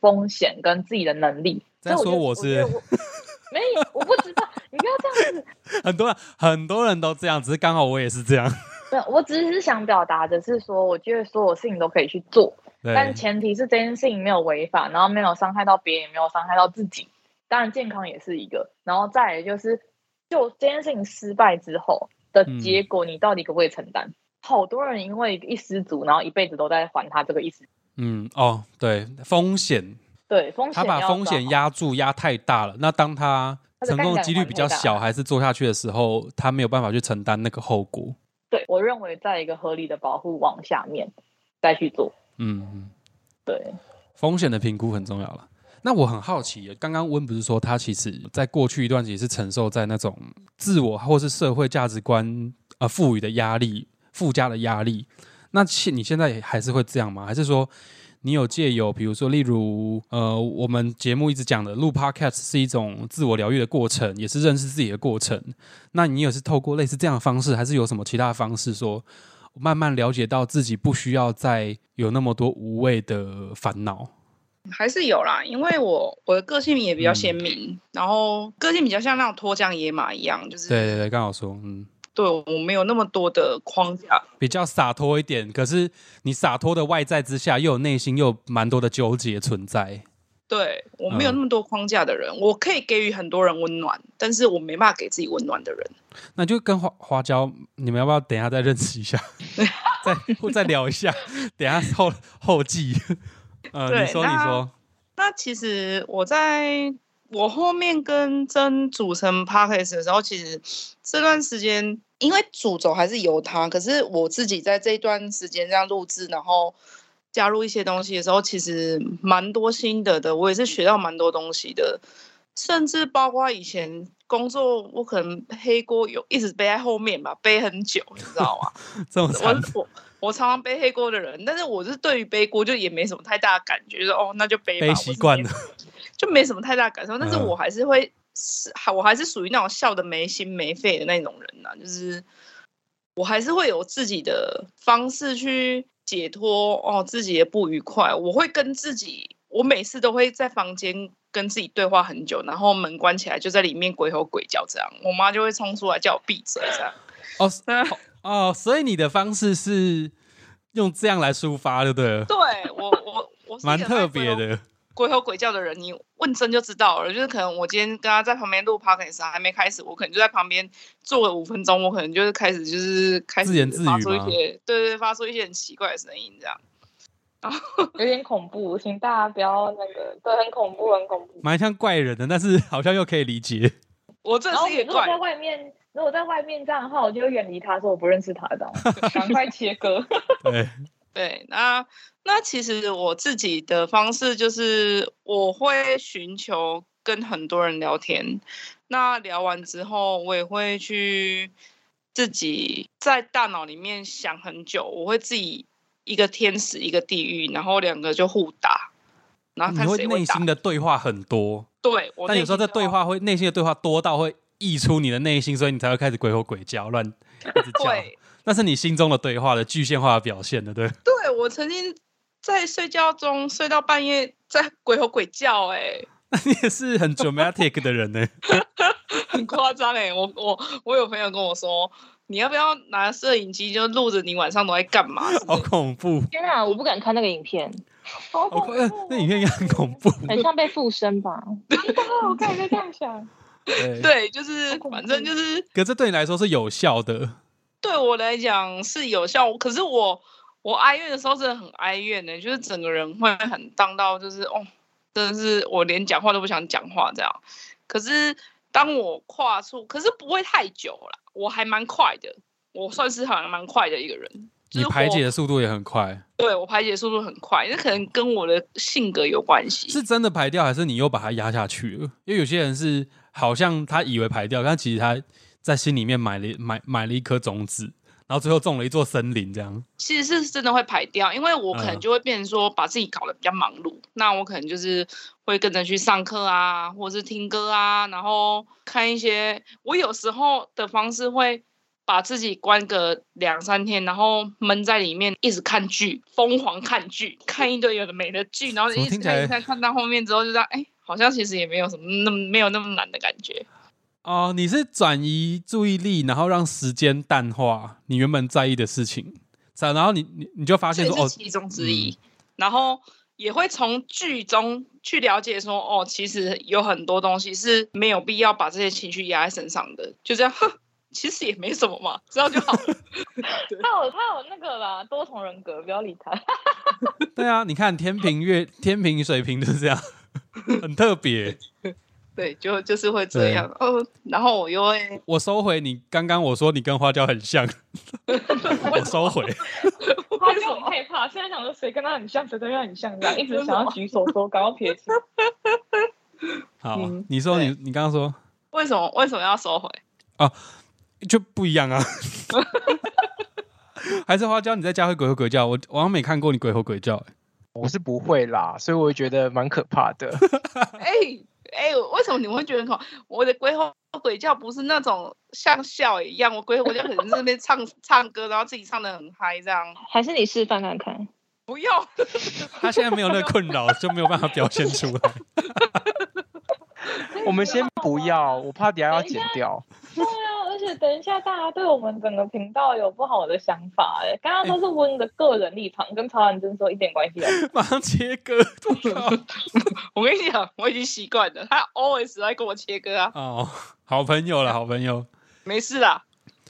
风险跟自己的能力。在说我是没有，我不知道，你不要这样子。很多人都这样，只是刚好我也是这样。对，我只是想表达的是说，我觉得所有事情都可以去做，但前提是这件事情没有违法，然后没有伤害到别人，也没有伤害到自己。当然健康也是一个，然后再来就是，就这件事情失败之后的结果，你到底可不可以承担？好多人因为一失足，然后一辈子都在还他这个一失足。对，风险，他把风险压住，压太大了。那当他成功的几率比较小，还是做下去的时候，他没有办法去承担那个后果。对，我认为在一个合理的保护网下面再去做。对，风险的评估很重要了。那我很好奇，刚刚温不是说他其实在过去一段时间是承受在那种自我或是社会价值观赋予的压力、附加的压力。那你现在还是会这样吗？还是说你有借由比如说例如我们节目一直讲的录 podcast 是一种自我疗愈的过程，也是认识自己的过程，那你也是透过类似这样的方式，还是有什么其他的方式说慢慢了解到自己不需要再有那么多无谓的烦恼？还是有啦，因为我的个性也比较鲜明，然后个性比较像那种脱缰野马一样，就是对，刚好说对，我没有那么多的框架，比较洒脱一点。可是你洒脱的外在之下，又有内心又有蛮多的纠结存在。对，我没有那么多框架的人，我可以给予很多人温暖，但是我没办法给自己温暖的人。那就跟花椒，你们要不要等一下再认识一下，再聊一下？等一下后记。你说。那其实我后面跟蒸组成 podcast 的时候，其实这段时间。因为主轴还是由他，可是我自己在这一段时间这样录制，然后加入一些东西的时候，其实蛮多心得的，我也是学到蛮多东西的，甚至包括以前工作，我可能黑锅有一直背在后面吧，背很久，你知道吗？这么惨。我常常背黑锅的人，但是我是对于背锅就也没什么太大的感觉，就是哦，那就背吧，背习惯了，就没什么太大感受。但是我还是会，我还是属于那种笑得没心没肺的那种人呐、啊，就是我还是会有自己的方式去解脱哦自己的不愉快。我会跟自己，我每次都会在房间跟自己对话很久，然后门关起来就在里面鬼吼鬼叫这样，我妈就会冲出来叫我闭嘴这样。哦。哦，所以你的方式是用这样来抒发，对不对？对，我蛮特别的，鬼吼鬼叫的人，你问真就知道了。就是可能我今天跟他在旁边录 podcast 还没开始，我可能就在旁边坐了5分钟，我可能就是开始自言自语嘛，发出一些很奇怪的声音，这样。有点恐怖，请大家不要那个，对，很恐怖，很恐怖，蛮像怪人的，但是好像又可以理解。我真是一个怪人。如果在外面这样的话，我就远离他，说我不认识他的，赶快切割。对，那其实我自己的方式就是，我会寻求跟很多人聊天。那聊完之后，我也会去自己在大脑里面想很久，我会自己一个天使一个地狱，然后两个就互打，然后看谁会打。你会内心的对话很多，对，但有时候这对话会内心的对话多到会溢出你的内心，所以你才会开始鬼吼鬼叫，乱一直叫。那是你心中的对话的具现化的表现的，对。对，我曾经在睡觉中睡到半夜，在鬼吼鬼叫、欸，哎，你也是很 dramatic 的人呢、欸，很夸张哎。我有朋友跟我说，你要不要拿摄影机就录着你晚上都在干嘛？好恐怖！天啊，我不敢看那个影片。好恐怖！那影片应该很恐怖，很像被附身吧？我刚才在这样想。对，就是反正就是，可是对你来说是有效的。对我来讲是有效，可是我哀怨的时候真的很哀怨的、欸，就是整个人会很荡到，就是哦，真的是我连讲话都不想讲话这样。可是当我跨出，可是不会太久啦，我还蛮快的，我算是好像蛮快的一个人。你排解的速度也很快。对，我排解的速度很快，那可能跟我的性格有关系。是真的排掉，还是你又把它压下去了？因为有些人是好像他以为排掉，但其实他在心里面埋了一颗种子，然后最后种了一座森林这样。其实是真的会排掉，因为我可能就会变成说把自己搞得比较忙碌，那我可能就是会跟着去上课啊，或是听歌啊，然后看一些，我有时候的方式会把自己关个2-3天，然后闷在里面一直看剧，疯狂看剧，看一堆有的没的剧，然后一直看一看，看到后面之后就这样，哎，好像其实也没有什么没有那么难的感觉。哦，你是转移注意力，然后让时间淡化你原本在意的事情，然后你就发现说，哦，是其中之一。然后也会从剧中去了解说，哦，其实有很多东西是没有必要把这些情绪压在身上的，就这样。其实也没什么嘛，知道就好了。他有那个啦，多重人格，不要理他。对啊，你看天平水瓶就是这样，很特别。对，就是会这样。哦，然后我又会，我收回你刚刚我说你跟花椒很像，我收回。花椒很害怕，现在想说谁跟他很像，谁跟他很像，这样一直想要举手说赶快撇清。好，你说你刚刚说为什么要收回啊？就不一样啊！还是花椒，你在家会鬼吼鬼叫？我好像没看过你鬼吼鬼叫、欸。我是不会啦，所以我觉得蛮可怕的。哎，为什么你会觉得恐？我的鬼吼鬼叫不是那种像笑一样，我鬼吼鬼叫可能是那边唱歌，然后自己唱得很嗨这样。还是你示范看看？不用，他现在没有那困扰，就没有办法表现出来。我们先不要，我怕等一下要剪掉。对啊，而且等一下大家对我们整个频道有不好的想法哎、欸，刚刚都是温的个人立场，跟曹兰真说一点关系都没有。马上切割，我跟你讲，我已经习惯了，他 always 在跟我切割啊。哦，好朋友啦，好朋友，没事啦。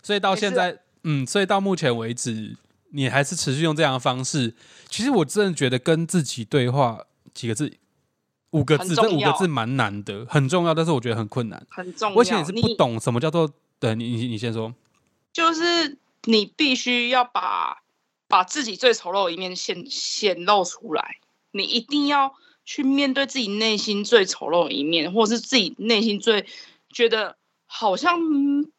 所以到现在，所以到目前为止，你还是持续用这样的方式。其实我真的觉得跟自己对话几个字。5个字，这5个字蛮难的，很重要，但是我觉得很困难。很重要，我以前也是不懂什么叫做，对，你先说，就是你必须要把把自己最丑陋的一面显露出来，你一定要去面对自己内心最丑陋的一面，或是自己内心最觉得好像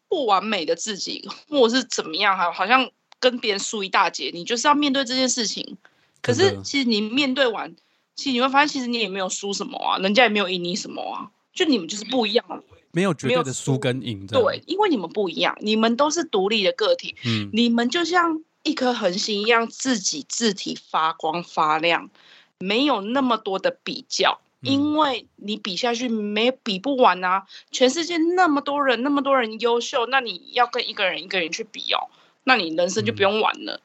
不完美的自己，或者是怎么样，好像跟别人输一大截，你就是要面对这件事情。可是其实你面对完，其实你会发现其实你也没有输什么啊，人家也没有赢你什么啊，就你们就是不一样的，没有绝对的输跟赢的。对，因为你们不一样，你们都是独立的个体，你们就像一颗恒星一样，自己自体发光发亮，没有那么多的比较，因为你比下去没比不完啊，全世界那么多人，那么多人优秀，那你要跟一个人一个人去比哦，那你人生就不用玩了。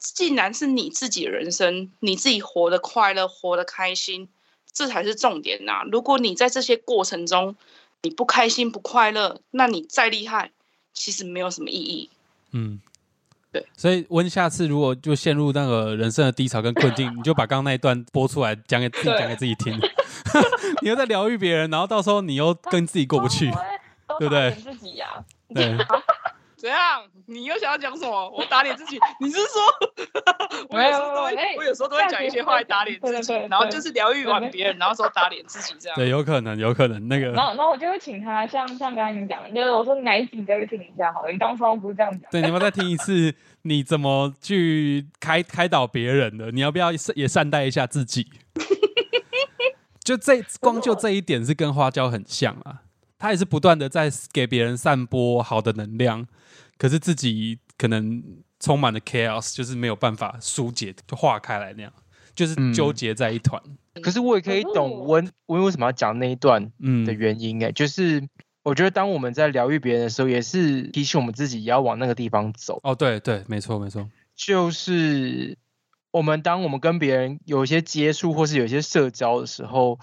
既然是你自己的人生，你自己活得快乐，活得开心，这才是重点啊！如果你在这些过程中你不开心不快乐，那你再厉害其实没有什么意义。嗯，对。所以温下次如果就陷入那个人生的低潮跟困境，你就把刚刚那一段播出来讲给自己听。你又在疗愈别人，然后到时候你又跟自己过不去，对不对？自己啊，对。怎样？你又想要讲什么？我打脸自己？你是说我有时候都会讲一些话来打脸自己，对，然后就是疗愈完别人，然后说打脸自己这样。对，有可能那个。然后我就会请他，像刚才你讲，就是我说哪一集再听一下好了，你当初不是这样讲。对，你要再听一次，你怎么去开导别人的？你要不要也善待一下自己？就光就这一点是跟花椒很像啊，他也是不断的在给别人散播好的能量。可是自己可能充满了 chaos， 就是没有办法疏解，就化开来那样，就是纠结在一团。可是我也可以懂温为什么要讲那一段的原因，就是我觉得当我们在疗愈别人的时候，也是提醒我们自己也要往那个地方走。哦，对对，没错，就是当我们跟别人有一些接触或是有一些社交的时候，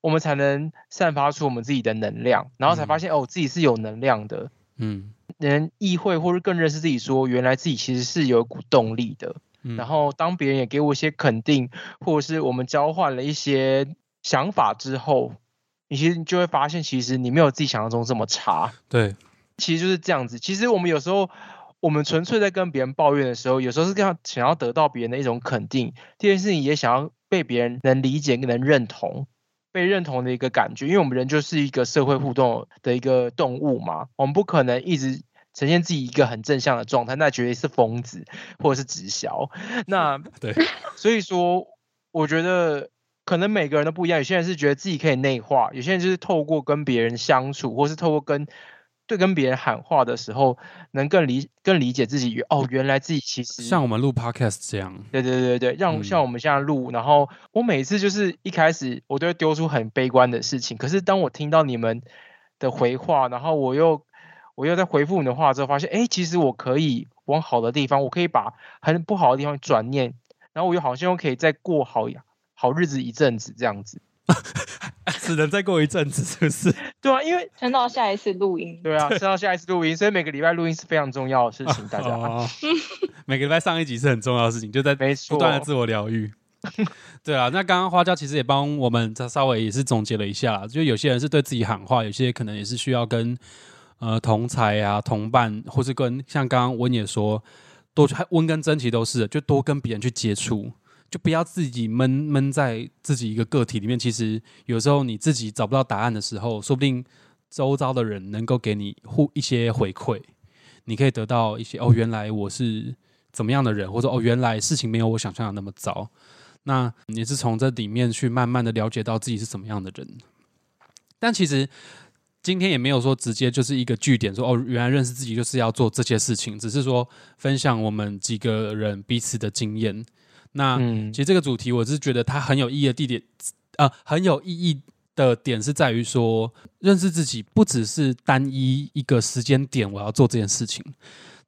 我们才能散发出我们自己的能量，然后才发现，自己是有能量的。嗯。能意会或是更认识自己，说原来自己其实是有一股动力的，然后当别人也给我一些肯定，或者是我们交换了一些想法之后，你其实就会发现其实你没有自己想象中这么差。对，其实就是这样子。其实我们有时候我们纯粹在跟别人抱怨的时候，有时候是想要得到别人的一种肯定，第二件事情也想要被别人能理解能认同，被认同的一个感觉，因为我们人就是一个社会互动的一个动物嘛，我们不可能一直呈现自己一个很正向的状态，那绝对是疯子或者是直销。那对，所以说我觉得可能每个人都不一样，有些人是觉得自己可以内化，有些人就是透过跟别人相处，或是透过跟别人喊话的时候，能更理解自己。哦，原来自己其实像我们录 podcast 这样，对，像我们现在录，然后我每次就是一开始我都会丢出很悲观的事情，可是当我听到你们的回话，然后我又在回复你的话之后，发现其实我可以往好的地方，我可以把很不好的地方转念，然后我又好像可以再过好日子一阵子这样子。只能再过一阵子，是不是？对啊，因为撑到下一次录音。对啊，撑到下一次录音，所以每个礼拜录音是非常重要的事情，大家。每个礼拜上一集是很重要的事情，就在不断的自我疗愈。对啊，那刚刚花椒其实也帮我们稍微也是总结了一下，就有些人是对自己喊话，有些可能也是需要跟同才啊、同伴，或是跟像刚刚温也说，温跟蒸其实都是，就多跟别人去接触。就不要自己闷在自己一个个体里面，其实有时候你自己找不到答案的时候，说不定周遭的人能够给你一些回馈，你可以得到一些哦，原来我是怎么样的人，或者哦，原来事情没有我想象的那么糟。那你是从这里面去慢慢的了解到自己是怎么样的人。但其实今天也没有说直接就是一个据点说哦，原来认识自己就是要做这些事情，只是说分享我们几个人彼此的经验。那其实这个主题我是觉得它很有意义的很有意义的点是在于说，认识自己不只是单一一个时间点我要做这件事情，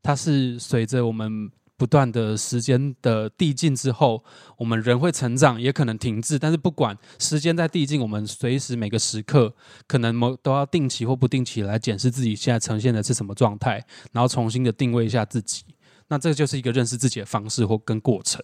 它是随着我们不断的时间的递进之后，我们人会成长，也可能停滞，但是不管时间在递进，我们随时每个时刻可能都要定期或不定期来检视自己现在呈现的是什么状态，然后重新的定位一下自己。那这就是一个认识自己的方式或跟过程。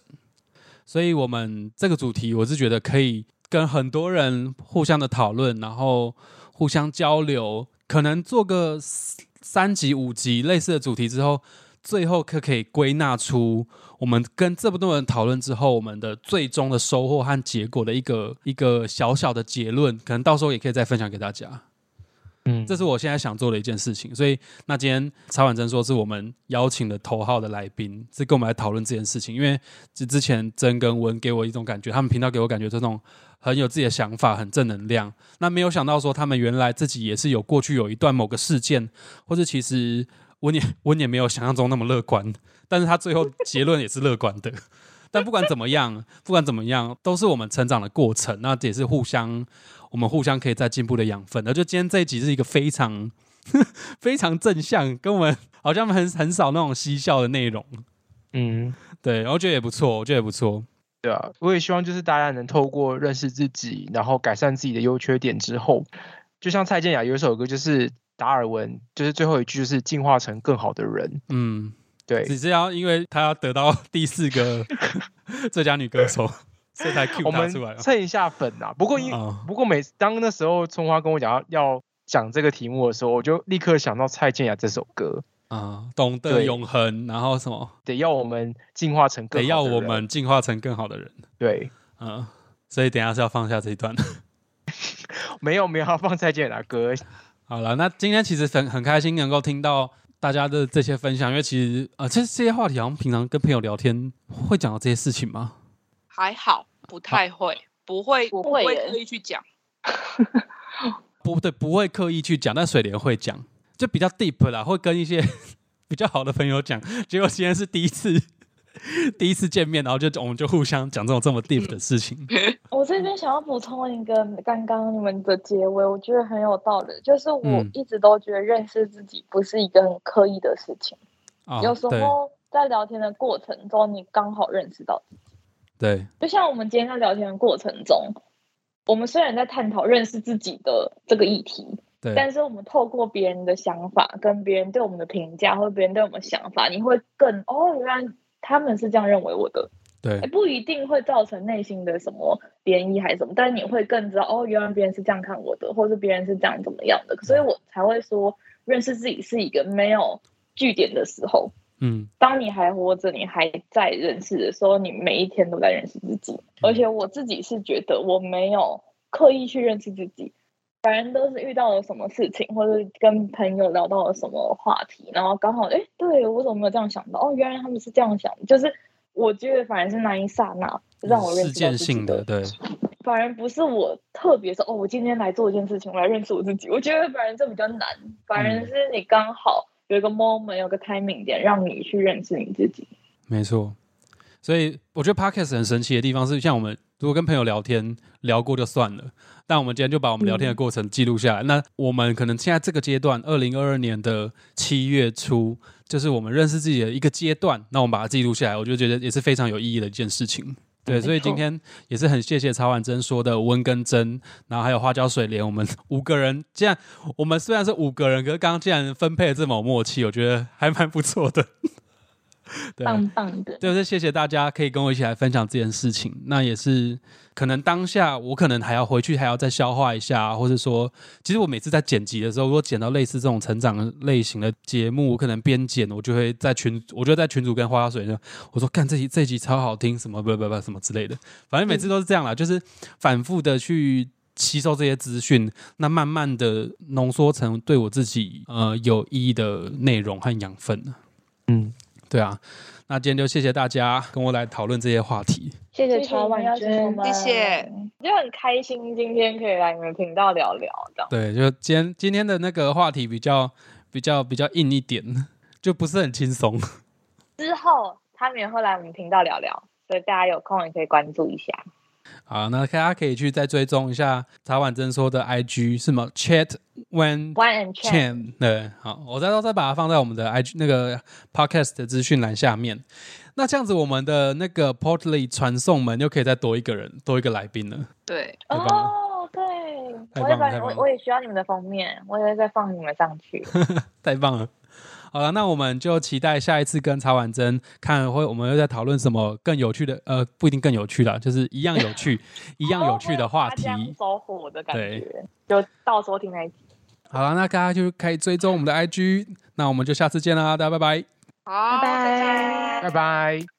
所以我们这个主题我是觉得可以跟很多人互相的讨论，然后互相交流，可能做个3集5集类似的主题之后，最后可以归纳出我们跟这么多人讨论之后，我们的最终的收获和结果的一个小小的结论，可能到时候也可以再分享给大家。嗯，这是我现在想做的一件事情。所以那今天茶碗蒸说是我们邀请的头号的来宾，是跟我们来讨论这件事情。因为之前蒸跟温给我一种感觉，他们频道给我感觉这种很有自己的想法，很正能量。那没有想到说他们原来自己也是有过去有一段某个事件，或者其实温也没有想象中那么乐观，但是他最后结论也是乐观的。但不管怎么样，都是我们成长的过程，那也是我们互相可以再进步的养分。而就今天这一集是一个非常非常正向，跟我们好像很少那种嬉笑的内容。嗯，对，我觉得也不错。对啊，我也希望就是大家能透过认识自己，然后改善自己的优缺点之后，就像蔡健雅有一首歌就是达尔文，就是最后一句就是进化成更好的人。嗯，对，只是要因为他要得到第4个最佳女歌手。所以才 Q 他出来，我们蹭一下粉啊！不过当那时候春花跟我讲要讲这个题目的时候，我就立刻想到蔡健雅这首歌啊，懂得永恒，然后什么得要我们进化成更好的人，对，嗯，所以等一下是要放下这一段，没有要放蔡健雅的歌。好了，那今天其实很开心能够听到大家的这些分享，因为其实这些话题好像平常跟朋友聊天会讲到这些事情吗？还好，不太会，我不会刻意去讲。不会刻意去讲，但水莲会讲，就比较 deep 啦，会跟一些比较好的朋友讲。结果今天是第一次见面，然后我们就互相讲这么 deep 的事情。我这边想要补充一个，刚刚你们的结尾，我觉得很有道理，就是我一直都觉得认识自己不是一个很刻意的事情，有时候在聊天的过程中，你刚好认识到自己。对，就像我们今天在聊天的过程中，我们虽然在探讨认识自己的这个议题，对，但是我们透过别人的想法跟别人对我们的评价或别人对我们的想法，你会更原来他们是这样认为我的，对，不一定会造成内心的什么涟漪还是什么，但是你会更知道原来别人是这样看我的，或是别人是这样怎么样的，所以我才会说认识自己是一个没有据点的时候。嗯，当你还活着，你还在认识的时候，你每一天都在认识自己。而且我自己是觉得我没有刻意去认识自己，反正都是遇到了什么事情，或者跟朋友聊到了什么话题，然后刚好对我怎么没有这样想到？原来他们是这样想，就是我觉得反而是那一刹那让我认识到自己的事件性的，对，反而不是我特别说我今天来做一件事情，我来认识我自己。我觉得反而这比较难，反而是你刚好。有一个 moment， 有个 timing 点，让你去认识你自己。没错，所以我觉得 podcast 很神奇的地方是，像我们如果跟朋友聊天聊过就算了，但我们今天就把我们聊天的过程记录下来。那我们可能现在这个阶段，2022年7月初，就是我们认识自己的一个阶段。那我们把它记录下来，我就觉得也是非常有意义的一件事情。对，所以今天也是很谢谢茶碗蒸说的温跟蒸，然后还有花椒水莲，我们5个人，既然我们虽然是5个人，可是刚刚既然分配了这么有默契，我觉得还蛮不错的。对，棒棒的。就是谢谢大家可以跟我一起来分享这件事情。那也是可能当下我可能还要回去，还要再消化一下，或是说，其实我每次在剪辑的时候，如果剪到类似这种成长类型的节目，我可能边剪，我就会在群组跟花椒水，我说干这集超好听，什么不什么之类的，反正每次都是这样啦，就是反复的去吸收这些资讯，那慢慢的浓缩成对我自己有意义的内容和养分。嗯。对啊，那今天就谢谢大家跟我来讨论这些话题，谢谢茶碗蒸，谢谢，就很开心今天可以来你们频道聊聊的。对，就今天的那个话题比较硬一点，就不是很轻松。之后他们也会来我们频道聊聊，所以大家有空也可以关注一下。好，那大家可以去再追踪一下茶碗蒸说的 IG 是吗 ？Chat When and Chan 对，好，我再把它放在我们的 IG 那个 podcast 的资讯栏下面。那这样子，我们的那个 Portly 传送门又可以再多一个来宾了。对，哦，对，我也需要你们的封面，我也会再放你们上去。太棒了。好了，那我们就期待下一次跟茶碗蒸看我们又在讨论什么更有趣的，不一定更有趣啦，就是一样有趣，一样有趣的话题。大家收获的感觉，就到时候听那一集。好了，那大家就可以追踪我们的 IG， 那我们就下次见啦，大家拜拜，好，拜拜，拜拜。